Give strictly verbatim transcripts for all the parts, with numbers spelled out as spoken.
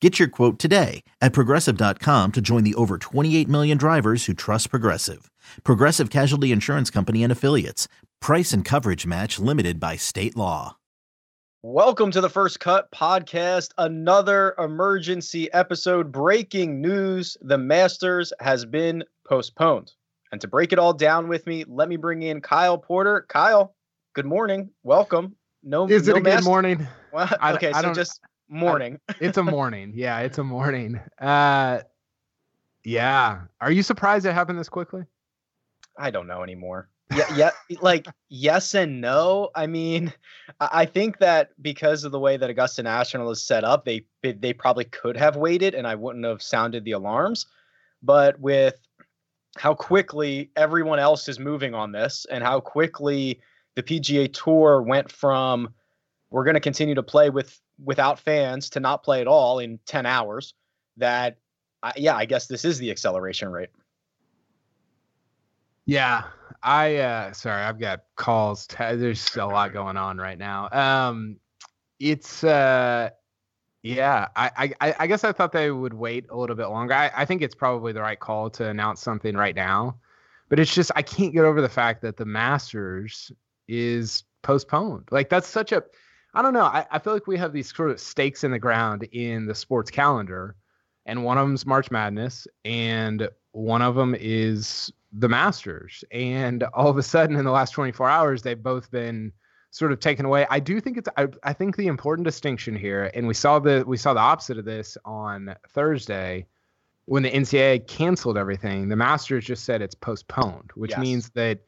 Get your quote today at Progressive dot com to join the over twenty-eight million drivers who trust Progressive. Progressive Casualty Insurance Company and Affiliates. Price and coverage match limited by state law. Welcome to the First Cut podcast, another emergency episode. Breaking news, the Masters has been postponed. And to break it all down with me, let me bring in Kyle Porter. Kyle, good morning. Welcome. No, Is no it a master- good morning? Well, okay, I, I so just... morning it's a morning yeah it's a morning uh yeah Are you surprised it happened this quickly? I don't know anymore. Yeah yeah Like, yes and no. I mean, I think that because of the way that Augusta National is set up, they they probably could have waited and I wouldn't have sounded the alarms, but with how quickly everyone else is moving on this and how quickly the P G A Tour went from we're going to continue to play with without fans to not play at all in ten hours, that I, yeah, I guess this is the acceleration rate. Yeah. I, uh, sorry, I've got calls. There's a lot going on right now. Um, it's, uh, yeah, I, I, I guess I thought they would wait a little bit longer. I, I think it's probably the right call to announce something right now, but it's just, I can't get over the fact that the Masters is postponed. Like, that's such a, I don't know. I, I feel like we have these sort of stakes in the ground in the sports calendar, and one of them's March Madness, and one of them is the Masters. And all of a sudden, in the last twenty-four hours, they've both been sort of taken away. I do think it's. I, I think the important distinction here, and we saw the we saw the opposite of this on Thursday, when the N C double A canceled everything. The Masters just said it's postponed, which yes. means that.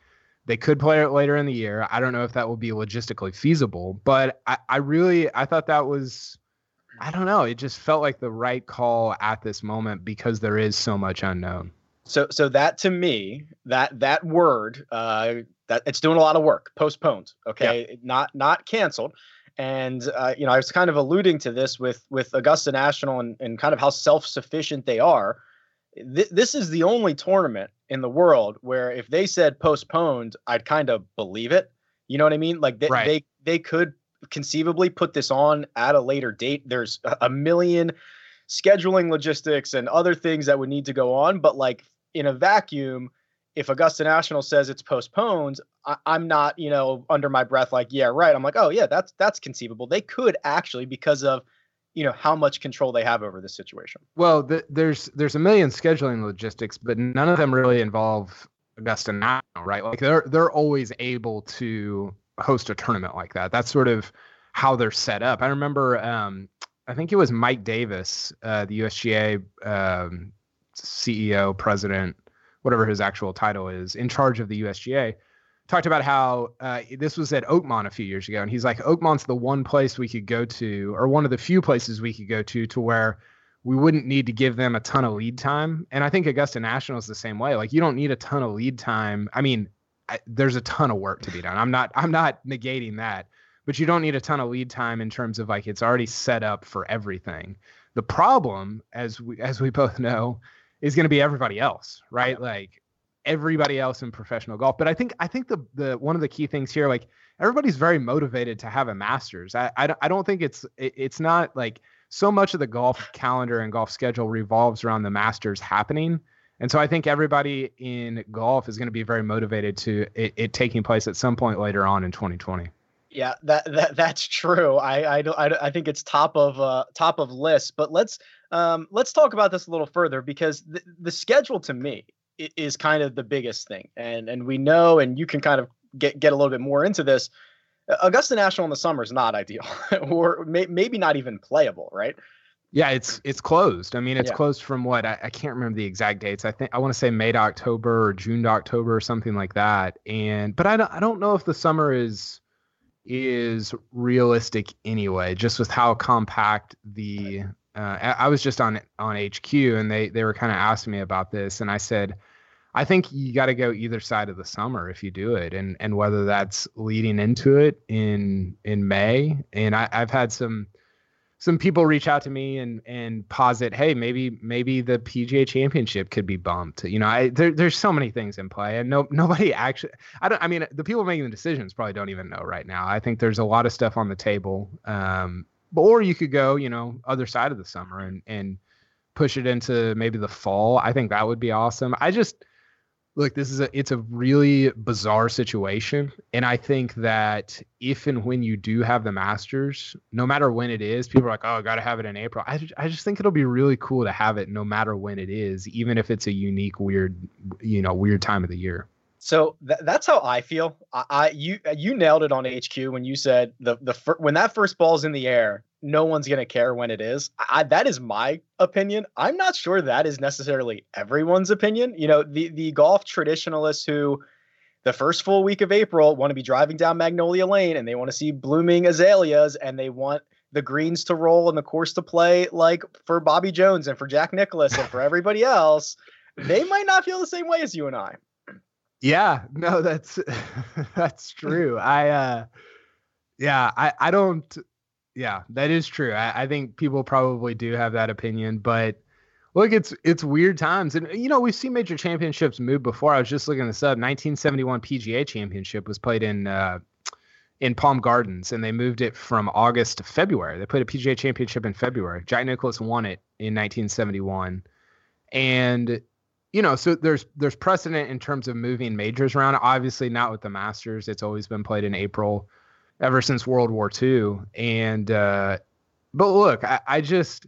They could play it later in the year. I don't know if that will be logistically feasible, but I, I really, I thought that was, I don't know. It just felt like the right call at this moment because there is so much unknown. So, so that to me, that, that word, uh, that it's doing a lot of work. Postponed. Okay. Yeah. Not, not canceled. And, uh, you know, I was kind of alluding to this with, with Augusta National and, and kind of how self-sufficient they are. Th- this is the only tournament in the world where if they said postponed, I'd kind of believe it. You know what I mean? Like they, right. they, they could conceivably put this on at a later date. There's a million scheduling logistics and other things that would need to go on. But like in a vacuum, if Augusta National says it's postponed, I, I'm not, you know, under my breath, like, yeah, right. I'm like, oh yeah, that's, that's conceivable. They could actually, because of, you know, how much control they have over this situation. Well, the, there's there's a million scheduling logistics, but none of them really involve Augusta now, right? Like they're they're always able to host a tournament like that. That's sort of how they're set up. I remember, um, I think it was Mike Davis, uh, the U S G A um, C E O, president, whatever his actual title is, in charge of the U S G A. Talked about how uh, this was at Oakmont a few years ago. And he's like, Oakmont's the one place we could go to, or one of the few places we could go to, to where we wouldn't need to give them a ton of lead time. And I think Augusta National is the same way. Like you don't need a ton of lead time. I mean, I, there's a ton of work to be done. I'm not, I'm not negating that, but you don't need a ton of lead time in terms of like, it's already set up for everything. The problem, as we, as we both know, is going to be everybody else, right? Like, everybody else in professional golf. But I think I think the the one of the key things here, like everybody's very motivated to have a Masters. I I, I don't think it's it, it's not like so much of the golf calendar and golf schedule revolves around the Masters happening. And so I think everybody in golf is going to be very motivated to it, it taking place at some point later on in twenty twenty. Yeah, that that that's true. I I don't I, I think it's top of uh top of list. But let's um let's talk about this a little further, because the, the schedule to me is kind of the biggest thing. And and we know, and you can kind of get, get a little bit more into this, Augusta National in the summer is not ideal or may, maybe not even playable, right? Yeah, it's it's closed. I mean, it's yeah. closed from what? I, I can't remember the exact dates. I think I want to say May to October or June to October or something like that. And but I don't I don't know if the summer is is realistic anyway, just with how compact the right. Uh, I was just on on H Q and they, they were kind of asking me about this. And I said, I think you got to go either side of the summer if you do it, and and whether that's leading into it in in May. And I, I've had some some people reach out to me and and posit, hey, maybe maybe the P G A Championship could be bumped. You know, I there, there's so many things in play, and no nobody actually. I don't. I mean, the people making the decisions probably don't even know right now. I think there's a lot of stuff on the table. Um, or you could go, you know, other side of the summer and and. push it into maybe the fall. I think that would be awesome. I just look, this is a, it's a really bizarre situation. And I think that if, and when you do have the Masters, no matter when it is, people are like, oh, I got to have it in April. I just, I just think it'll be really cool to have it no matter when it is, even if it's a unique, weird, you know, weird time of the year. So th- that's how I feel. I, I, you, you nailed it on H Q when you said the, the, fir- when that first ball's in the air, no one's going to care when it is. I, that is my opinion. I'm not sure that is necessarily everyone's opinion. You know, the, the golf traditionalists who the first full week of April want to be driving down Magnolia Lane and they want to see blooming azaleas and they want the greens to roll and the course to play like for Bobby Jones and for Jack Nicklaus and for everybody else, they might not feel the same way as you and I. Yeah, no, that's, that's true. I, uh, yeah, I, I don't, Yeah, that is true. I, I think people probably do have that opinion, but look, it's it's weird times. And, you know, we've seen major championships move before. I was just looking this up. nineteen seventy-one P G A Championship was played in uh, in Palm Gardens, and they moved it from August to February. They played a P G A Championship in February. Jack Nicklaus won it in nineteen seventy-one. And, you know, so there's there's precedent in terms of moving majors around. Obviously not with the Masters. It's always been played in April ever since World War Two. And, uh, but look, I, I just,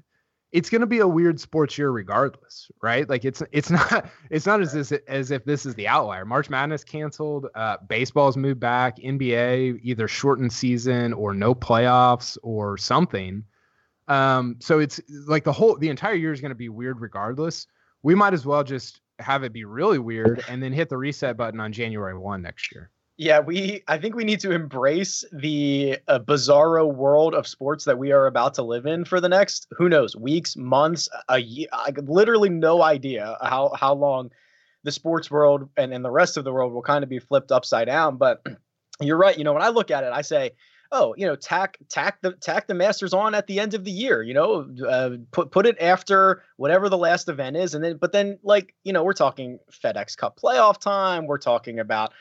it's going to be a weird sports year regardless, right? Like it's, it's not, it's not as, as, as if this is the outlier. March Madness canceled, uh, baseball's moved back, N B A either shortened season or no playoffs or something. Um, so it's like the whole, the entire year is going to be weird regardless. We might as well just have it be really weird and then hit the reset button on January first next year. Yeah, we. I think we need to embrace the uh, bizarro world of sports that we are about to live in for the next, who knows, weeks, months, a year. I literally no idea how, how long the sports world and, and the rest of the world will kind of be flipped upside down. But you're right. You know, when I look at it, I say, oh, you know, tack tack the tack the Masters on at the end of the year. You know, uh, put put it after whatever the last event is, and then but then like you know, we're talking FedEx Cup playoff time. We're talking about.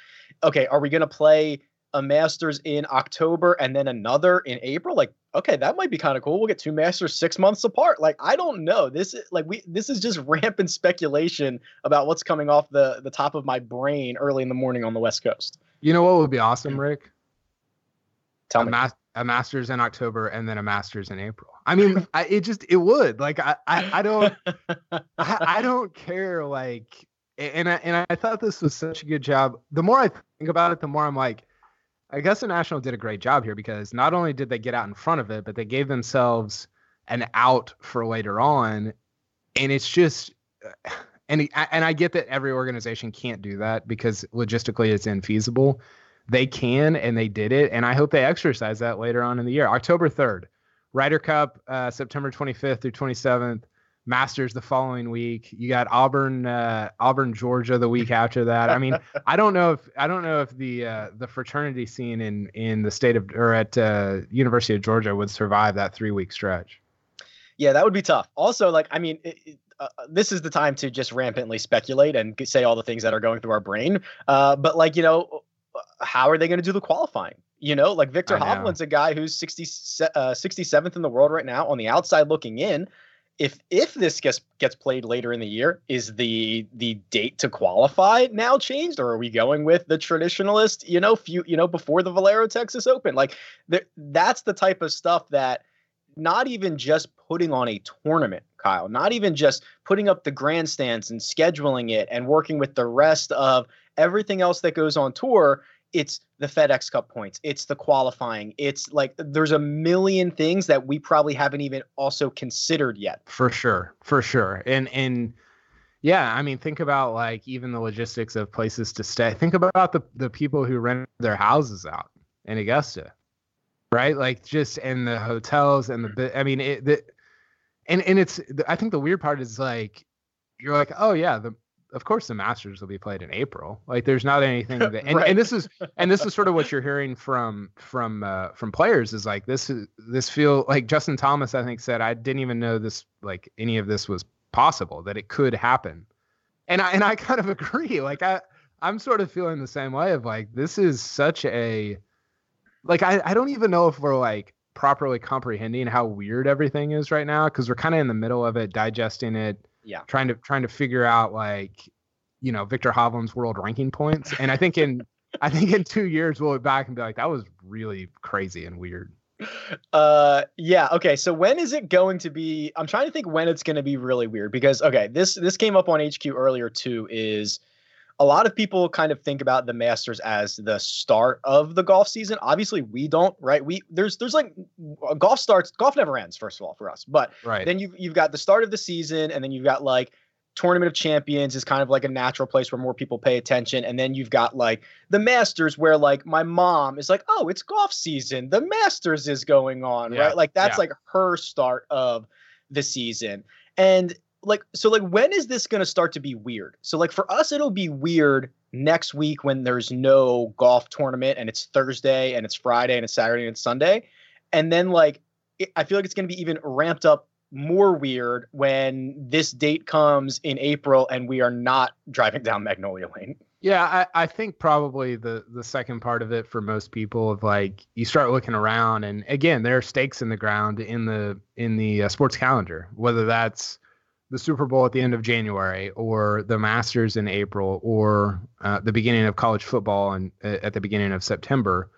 Okay, are we going to play a Masters in October and then another in April? Like, okay, that might be kind of cool. We'll get two Masters six months apart. Like, I don't know. This is like we. This is just rampant speculation about what's coming off the, the top of my brain early in the morning on the West Coast. You know what would be awesome, Rick? Tell a me. Ma- a Masters in October and then a Masters in April. I mean, I, it just it would. Like, I I, I don't I, I don't care. Like. And I, and I thought this was such a good job. The more I think about it, the more I'm like, Augusta National did a great job here because not only did they get out in front of it, but they gave themselves an out for later on. And it's just, and, and I get that every organization can't do that because logistically it's infeasible. They can, and they did it. And I hope they exercise that later on in the year. October third, Ryder Cup, uh, September twenty-fifth through twenty-seventh. Masters the following week. You got Auburn, uh, Auburn, Georgia the week after that. I mean, I don't know if I don't know if the uh, the fraternity scene in in the state of or at uh, University of Georgia would survive that three week stretch. Yeah, that would be tough. Also, like I mean, it, it, uh, this is the time to just rampantly speculate and say all the things that are going through our brain. Uh, but like you know, how are they going to do the qualifying? You know, like Victor Hovland's a guy who's sixty, uh, sixty-seventh in the world right now, on the outside looking in. If if this gets gets played later in the year, is the the date to qualify now changed, or are we going with the traditionalist? You know, few you know before the Valero Texas Open, like th- that's the type of stuff that not even just putting on a tournament, Kyle, not even just putting up the grandstands and scheduling it and working with the rest of everything else that goes on tour. It's the FedEx Cup points. It's the qualifying. It's like there's a million things that we probably haven't even also considered yet. For sure. For sure. And and yeah, I mean, think about like even the logistics of places to stay. Think about the, the people who rent their houses out in Augusta, right? Like just in the hotels and the I mean, it, the, and, and it's I think the weird part is like you're like, oh, yeah, the of course the Masters will be played in April. Like there's not anything that, and, right. and this is, and this is sort of what you're hearing from, from, uh, from players is like, this is, this feel like Justin Thomas, I think said, I didn't even know this, like any of this was possible, that it could happen. And I, and I kind of agree. Like I, I'm sort of feeling the same way of like, this is such a, like, I, I don't even know if we're like properly comprehending how weird everything is right now. Cause we're kind of in the middle of it, digesting it. Yeah. Trying to trying to figure out like, you know, Victor Hovland's world ranking points. And I think in I think in two years we'll be back and be like, that was really crazy and weird. Uh yeah, okay. So when is it going to be? I'm trying to think when it's gonna be really weird because okay, this this came up on H Q earlier too, is a lot of people kind of think about the Masters as the start of the golf season. Obviously we don't, right? We there's there's like golf starts, golf never ends, first of all, for us. But right. then you've, you've got the start of the season, and then you've got like Tournament of Champions is kind of like a natural place where more people pay attention. And then you've got like the Masters where like my mom is like, oh, it's golf season. The Masters is going on, yeah. right? Like that's yeah. like her start of the season. And Like, so like, when is this going to start to be weird? So like for us, it'll be weird next week when there's no golf tournament and it's Thursday and it's Friday and it's Saturday and it's Sunday. And then like, it, I feel like it's going to be even ramped up more weird when this date comes in April and we are not driving down Magnolia Lane. Yeah. I, I think probably the, the second part of it for most people of like, you start looking around and again, there are stakes in the ground in the, in the uh, sports calendar, whether that's the Super Bowl at the end of January or the Masters in April or uh, the beginning of college football and uh, at the beginning of September.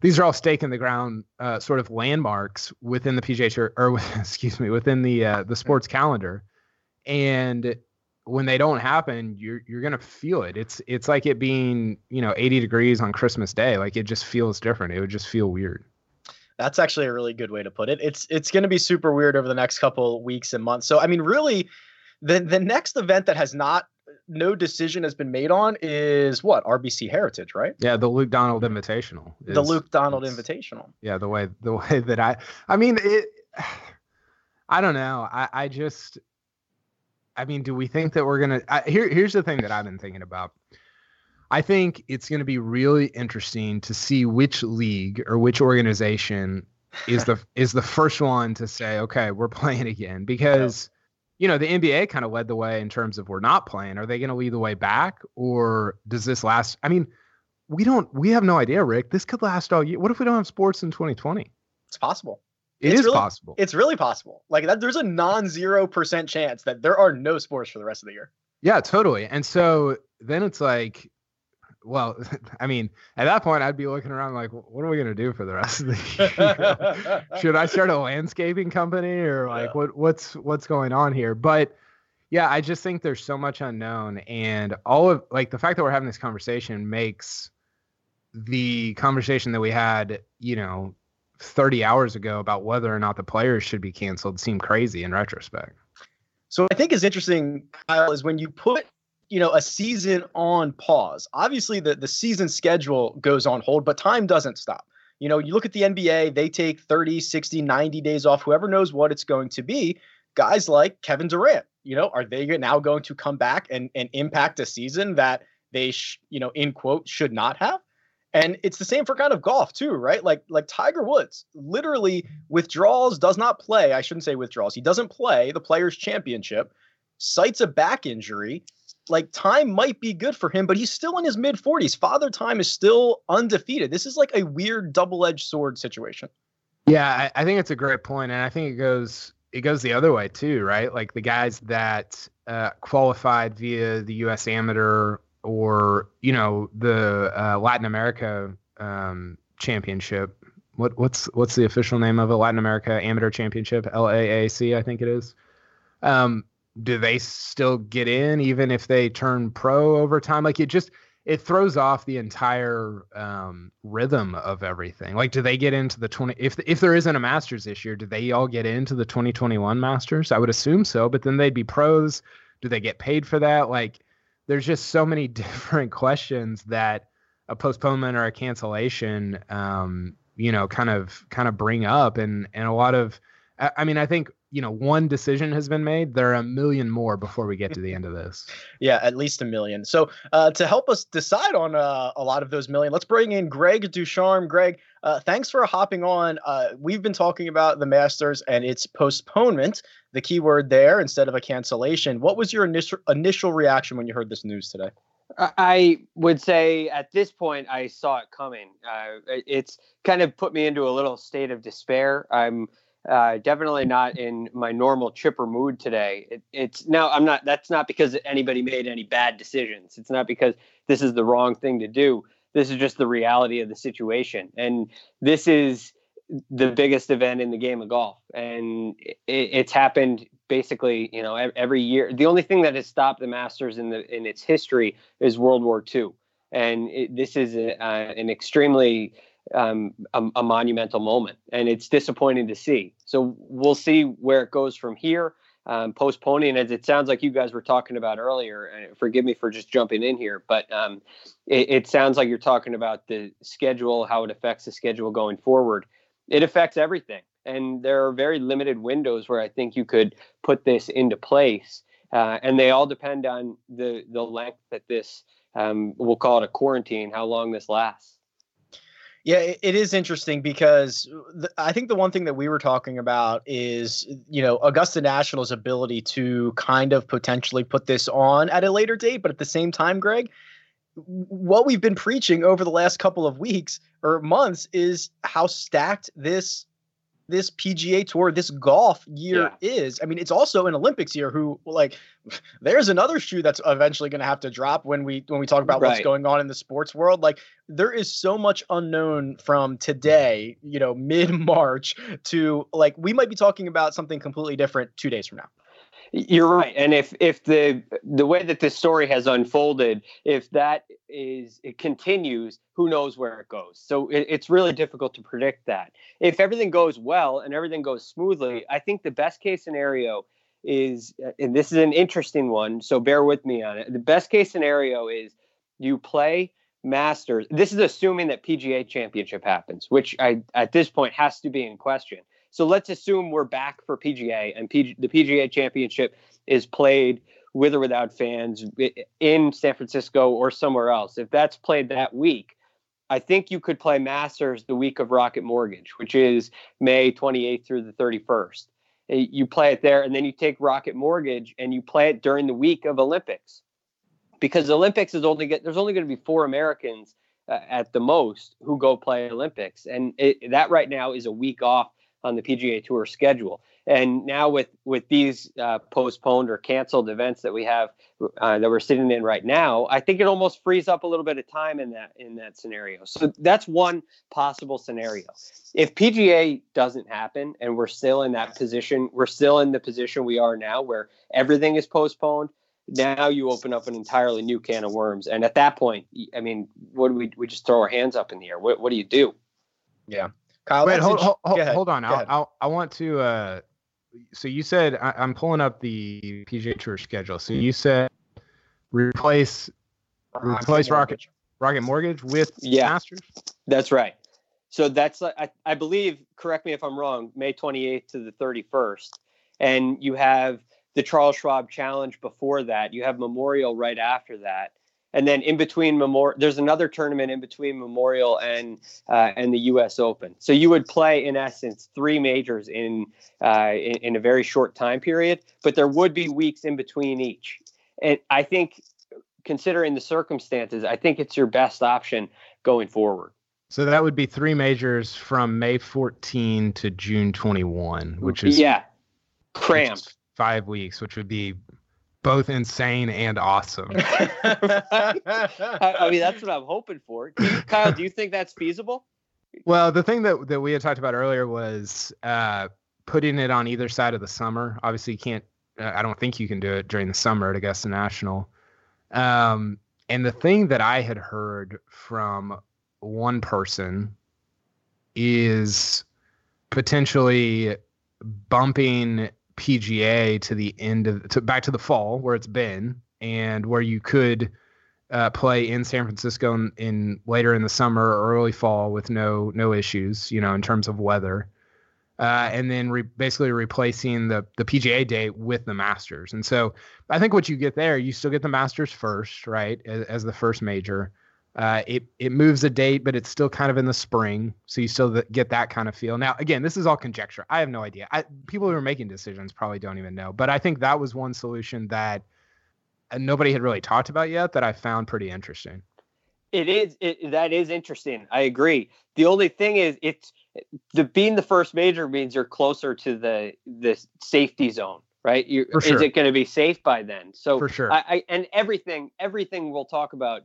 These are all stake in the ground uh, sort of landmarks within the P G A Tour or with, excuse me, within the, uh, the sports calendar. And when they don't happen, you're, you're going to feel it. It's, it's like it being, you know, eighty degrees on Christmas Day. Like it just feels different. It would just feel weird. That's actually a really good way to put it. It's it's going to be super weird over the next couple weeks and months. So, I mean, really, the, the next event that has not, no decision has been made on is what? R B C Heritage, right? Yeah, the Luke Donald Invitational. Is, the Luke Donald Invitational. Yeah, the way the way that I, I mean, it, I don't know. I, I just, I mean, do we think that we're going to, here? here's the thing that I've been thinking about. I think it's going to be really interesting to see which league or which organization is the is the first one to say, okay, we're playing again, because, you know, the N B A kind of led the way in terms of we're not playing. Are they going to lead the way back, or does this last? I mean, we don't we have no idea, Rick. This could last all year. What if we don't have sports in twenty twenty? It's possible. It it's is really, possible. It's really possible. Like that, there's a non-zero percent chance that there are no sports for the rest of the year. Yeah, totally. And so then it's like, well, I mean, at that point, I'd be looking around like, what are we going to do for the rest of the year? Should I start a landscaping company or like yeah. what what's what's going on here? But yeah, I just think there's so much unknown. And all of like the fact that we're having this conversation makes the conversation that we had, you know, thirty hours ago about whether or not the players should be canceled seem crazy in retrospect. So what I think is interesting, Kyle, is when you put you know, a season on pause. Obviously, the, the season schedule goes on hold, but time doesn't stop. You know, you look at the N B A, they take thirty, sixty, ninety days off, whoever knows what it's going to be. Guys like Kevin Durant, you know, are they now going to come back and, and impact a season that they, sh- you know, in quote, should not have? And it's the same for kind of golf too, right? Like, like Tiger Woods literally withdraws, does not play. I shouldn't say withdraws. He doesn't play the Players Championship, cites a back injury. Like time might be good for him, but he's still in his mid forties. Father Time is still undefeated. This is like a weird double-edged sword situation. Yeah, I, I think it's a great point. And I think it goes, it goes the other way too, right? Like the guys that uh, qualified via the U S Amateur or, you know, the uh, Latin America um, championship. What, what's, what's the official name of it? Latin America Amateur Championship, L A A C, I think it is. Um, Do they still get in even if they turn pro over time? Like it just, it throws off the entire um, rhythm of everything. Like, do they get into the twenty, if, if there isn't a Masters this year, do they all get into the twenty twenty-one Masters? I would assume so, but then they'd be pros. Do they get paid for that? Like there's just so many different questions that a postponement or a cancellation, um, you know, kind of, kind of bring up. And, and a lot of, I, I mean, I think, you know, one decision has been made, there are a million more before we get to the end of this. Yeah, at least a million. So uh, to help us decide on uh, a lot of those million, let's bring in Greg Ducharme. Greg, uh, thanks for hopping on. Uh, we've been talking about the Masters and its postponement, the key word there, instead of a cancellation. What was your initial initial reaction when you heard this news today? I would say at this point, I saw it coming. Uh, it's kind of put me into a little state of despair. I'm uh, definitely not in my normal chipper mood today. It, it's now I'm not. That's not because anybody made any bad decisions. It's not because this is the wrong thing to do. This is just the reality of the situation. And this is the biggest event in the game of golf. And it, it's happened basically, you know, every year. The only thing that has stopped the Masters in the in its history is World War Two, and it, this is a, uh, an extremely um, a, a monumental moment, and it's disappointing to see. So we'll see where it goes from here. Um, postponing, as it sounds like you guys were talking about earlier, and forgive me for just jumping in here, but um, it, it sounds like you're talking about the schedule, how it affects the schedule going forward. It affects everything. And there are very limited windows where I think you could put this into place. Uh, and they all depend on the, the length that this, um, we'll call it a quarantine, how long this lasts. Yeah, it, it is interesting because th- I think the one thing that we were talking about is, you know, Augusta National's ability to kind of potentially put this on at a later date. But at the same time, Greg, what we've been preaching over the last couple of weeks or months is how stacked this this P G A Tour, this golf year yeah. is. I mean, it's also an Olympics year who like, there's another shoe that's eventually going to have to drop when we, when we talk about right. what's going on in the sports world. Like there is so much unknown from today, you know, mid March to like, we might be talking about something completely different two days from now. You're right. And if, if the, the way that this story has unfolded, if that is, it continues, who knows where it goes. So it, it's really difficult to predict that. If everything goes well and everything goes smoothly, I think the best case scenario is, and this is an interesting one, so bear with me on it. The best case scenario is you play Masters. This is assuming that P G A Championship happens, which I, at this point has to be in question. So let's assume we're back for P G A and P- the P G A Championship is played with or without fans in San Francisco or somewhere else. If that's played that week, I think you could play Masters the week of Rocket Mortgage, which is May twenty-eighth through the thirty-first. You play it there and then you take Rocket Mortgage and you play it during the week of Olympics because Olympics is only get, there's only going to be four Americans uh, at the most who go play Olympics. And it, that right now is a week off on the P G A Tour schedule. And now with, with these uh, postponed or canceled events that we have uh, that we're sitting in right now, I think it almost frees up a little bit of time in that, in that scenario. So that's one possible scenario. If P G A doesn't happen and we're still in that position, we're still in the position we are now where everything is postponed. Now you open up an entirely new can of worms. And at that point, I mean, what do we, we just throw our hands up in the air? What, what do you do? Yeah. Kyle, wait, hold, hold, hold, hold on. I'll, I'll, I want to. Uh, so you said I, I'm pulling up the P G A Tour schedule. So you said replace replace Rocket Rocket Mortgage with yeah, Masters. That's right. So that's I, I believe. Correct me if I'm wrong. May twenty-eighth to the thirty-first, and you have the Charles Schwab Challenge before that. You have Memorial right after that. And then in between Memorial, there's another tournament in between Memorial and uh, and the U S Open. So you would play, in essence, three majors in, uh, in in a very short time period. But there would be weeks in between each. And I think, considering the circumstances, I think it's your best option going forward. So that would be three majors from May fourteenth to June twenty-first, which is yeah, cramped five weeks, which would be. Both insane and awesome. I mean, that's what I'm hoping for. Do you, Kyle, do you think that's feasible? Well, the thing that, that we had talked about earlier was uh, putting it on either side of the summer. Obviously, you can't. Uh, I don't think you can do it during the summer at Augusta National. Um, and the thing that I had heard from one person is potentially bumping P G A to the end of to back to the fall where it's been and where you could uh, play in San Francisco in, in later in the summer or early fall with no no issues, you know, in terms of weather. uh, and then re- basically replacing the the P G A day with the Masters. And so I think what you get there, you still get the Masters first, right, as, as the first major. Uh, it it moves the date, but it's still kind of in the spring, so you still th- get that kind of feel. Now, again, this is all conjecture. I have no idea. I, people who are making decisions probably don't even know. But I think that was one solution that nobody had really talked about yet that I found pretty interesting. It is it, that is interesting. I agree. The only thing is, it's the being the first major means you're closer to the the safety zone, right? You, For sure. Is it going to be safe by then? So for sure. I, I and everything everything we'll talk about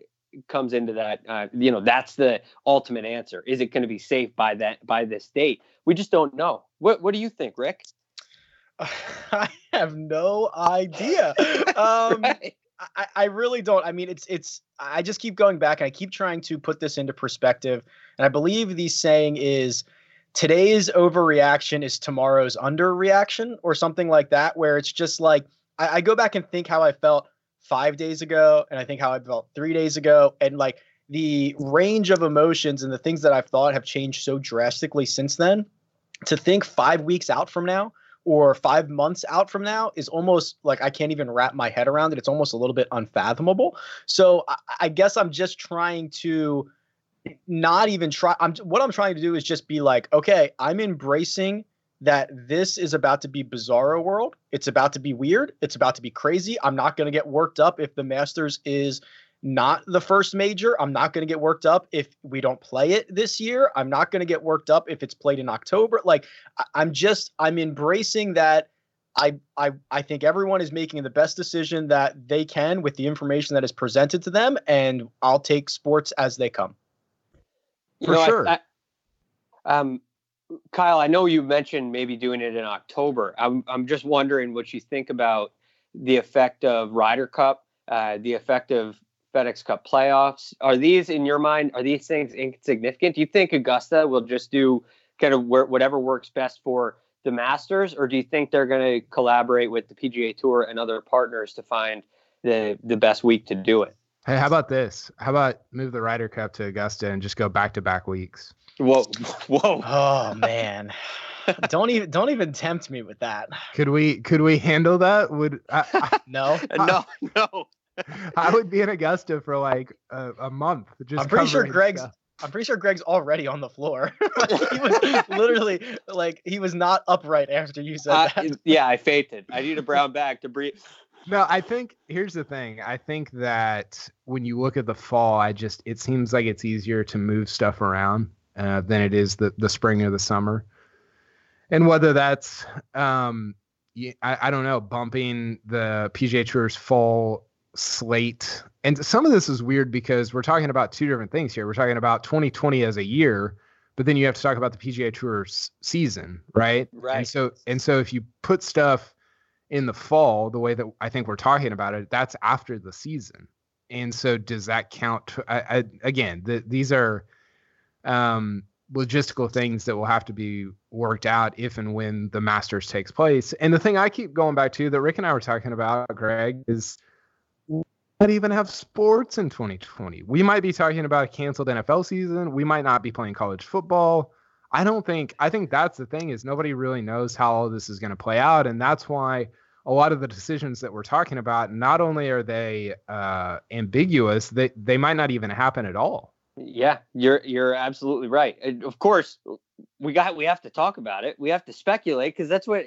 comes into that, uh, you know, that's the ultimate answer. Is it going to be safe by that, by this date? We just don't know. What What do you think, Rick? I have no idea. um, right. I, I really don't. I mean, it's, it's, I just keep going back and I keep trying to put this into perspective. And I believe the saying is today's overreaction is tomorrow's underreaction or something like that, where it's just like, I, I go back and think how I felt five days ago, and I think how I felt three days ago, and like the range of emotions and the things that I've thought have changed so drastically since then. To think five weeks out from now or five months out from now is almost like I can't even wrap my head around it. It's almost a little bit unfathomable. So I, I guess I'm just trying to not even try. I'm what I'm trying to do is just be like, okay, I'm embracing that this is about to be bizarro world. It's about to be weird. It's about to be crazy. I'm not going to get worked up if the Masters is not the first major. I'm not going to get worked up if we don't play it this year. I'm not going to get worked up if it's played in October. Like I'm just, I'm embracing that. I, I, I think everyone is making the best decision that they can with the information that is presented to them. And I'll take sports as they come. You For know, sure. I, I, um, Kyle, I know you mentioned maybe doing it in October. I'm I'm just wondering what you think about the effect of Ryder Cup, uh, the effect of FedEx Cup playoffs. Are these, in your mind, are these things insignificant? Do you think Augusta will just do kind of wh- whatever works best for the Masters, or do you think they're going to collaborate with the P G A Tour and other partners to find the the best week to do it? Hey, how about this? How about move the Ryder Cup to Augusta and just go back-to-back weeks? Whoa, whoa! Oh man, don't even don't even tempt me with that. Could we could we handle that? Would I, I, no, I, no, no. I would be in Augusta for like a, a month. Just I'm pretty sure Greg's. Stuff. I'm pretty sure Greg's already on the floor. Like, he was literally like he was not upright after you said uh, that. Yeah, I fainted. I need a brown bag to breathe. No, I think here's the thing. I think that when you look at the fall, I just it seems like it's easier to move stuff around. Uh, than it is the, the spring or the summer. And whether that's, um, I, I don't know, bumping the P G A Tour's fall slate. And some of this is weird because we're talking about two different things here. We're talking about twenty twenty as a year, but then you have to talk about the P G A Tour's season, right? Right. And so, and so if you put stuff in the fall, the way that I think we're talking about it, that's after the season. And so does that count? I, I, again, the, these are... Um, logistical things that will have to be worked out if and when the Masters takes place. And the thing I keep going back to that Rick and I were talking about, Greg, is we might even have sports in twenty twenty. We might be talking about a canceled N F L season. We might not be playing college football. I don't think, I think that's the thing is nobody really knows how all this is going to play out. And that's why a lot of the decisions that we're talking about, not only are they uh, ambiguous, they, they might not even happen at all. Yeah, you're you're absolutely right. And of course, we got we have to talk about it. We have to speculate because that's what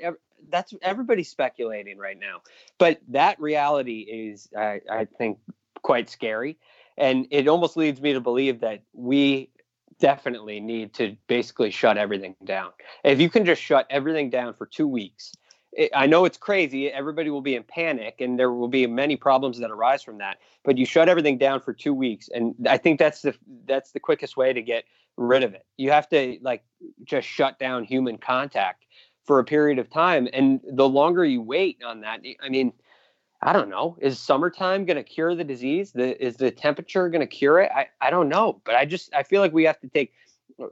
that's everybody's speculating right now. But that reality is, I, I think, quite scary, and it almost leads me to believe that we definitely need to basically shut everything down. If you can just shut everything down for two weeks, it, I know it's crazy. Everybody will be in panic, and there will be many problems that arise from that. But you shut everything down for two weeks, and I think that's the that's the quickest way to get rid of it. You have to like just shut down human contact for a period of time, and the longer you wait on that, I mean, I don't know. Is summertime going to cure the disease? The, is the temperature going to cure it? I, I don't know, but I just I feel like we have to take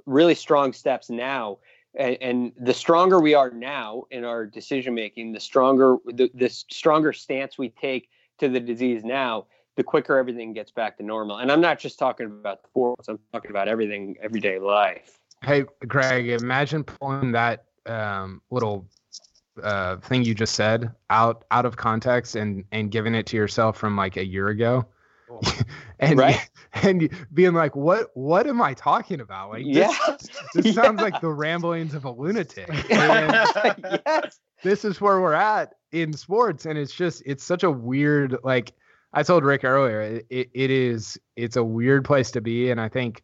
really strong steps now. And, and the stronger we are now in our decision making, the stronger the, the stronger stance we take to the disease now, the quicker everything gets back to normal. And I'm not just talking about the sports; I'm talking about everything, everyday life. Hey, Greg, imagine pulling that um, little uh, thing you just said out out of context and and giving it to yourself from like a year ago. Cool. and right? and being like, what what am I talking about? Like, yeah. this, this yeah. sounds like the ramblings of a lunatic. And yes. This is where we're at in sports, and it's just it's such a weird, like I told Rick earlier, it, it, it is it's a weird place to be, and I think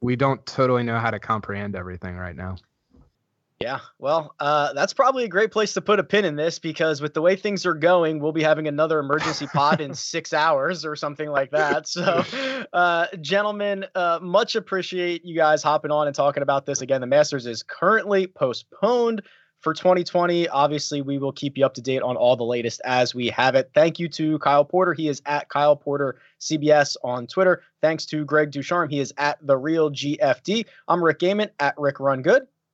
we don't totally know how to comprehend everything right now. Yeah, well, uh, that's probably a great place to put a pin in this, because with the way things are going, we'll be having another emergency pod in six hours or something like that. So, uh, gentlemen, uh, much appreciate you guys hopping on and talking about this. Again, the Masters is currently postponed for twenty twenty. Obviously, we will keep you up to date on all the latest as we have it. Thank you to Kyle Porter. He is at Kyle Porter C B S on Twitter. Thanks to Greg Ducharme. He is at The Real G F D. I'm Rick Gaiman at Rick Run Good.